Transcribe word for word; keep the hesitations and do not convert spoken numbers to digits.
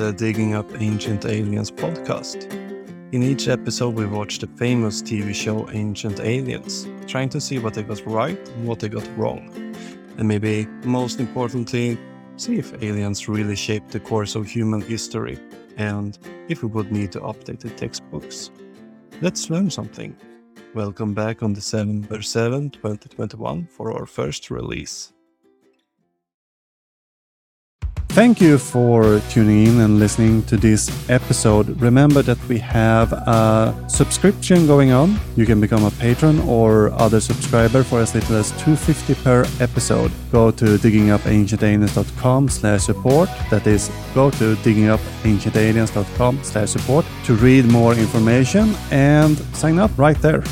of the Digging Up Ancient Aliens podcast. In each episode, we watch the famous T V show Ancient Aliens, trying to see what they got right and what they got wrong. And maybe most importantly, see if aliens really shaped the course of human history and if we would need to update the textbooks. Let's learn something. Welcome back on December seventh, twenty twenty-one for our first release. Thank you for tuning in and listening to this episode. Remember that we have a subscription going on. You can become a patron or other subscriber for as little as two dollars and fifty cents per episode. Go to diggingupancientaliens.com slash support. That is, go to diggingupancientaliens.com slash support to read more information and sign up right there.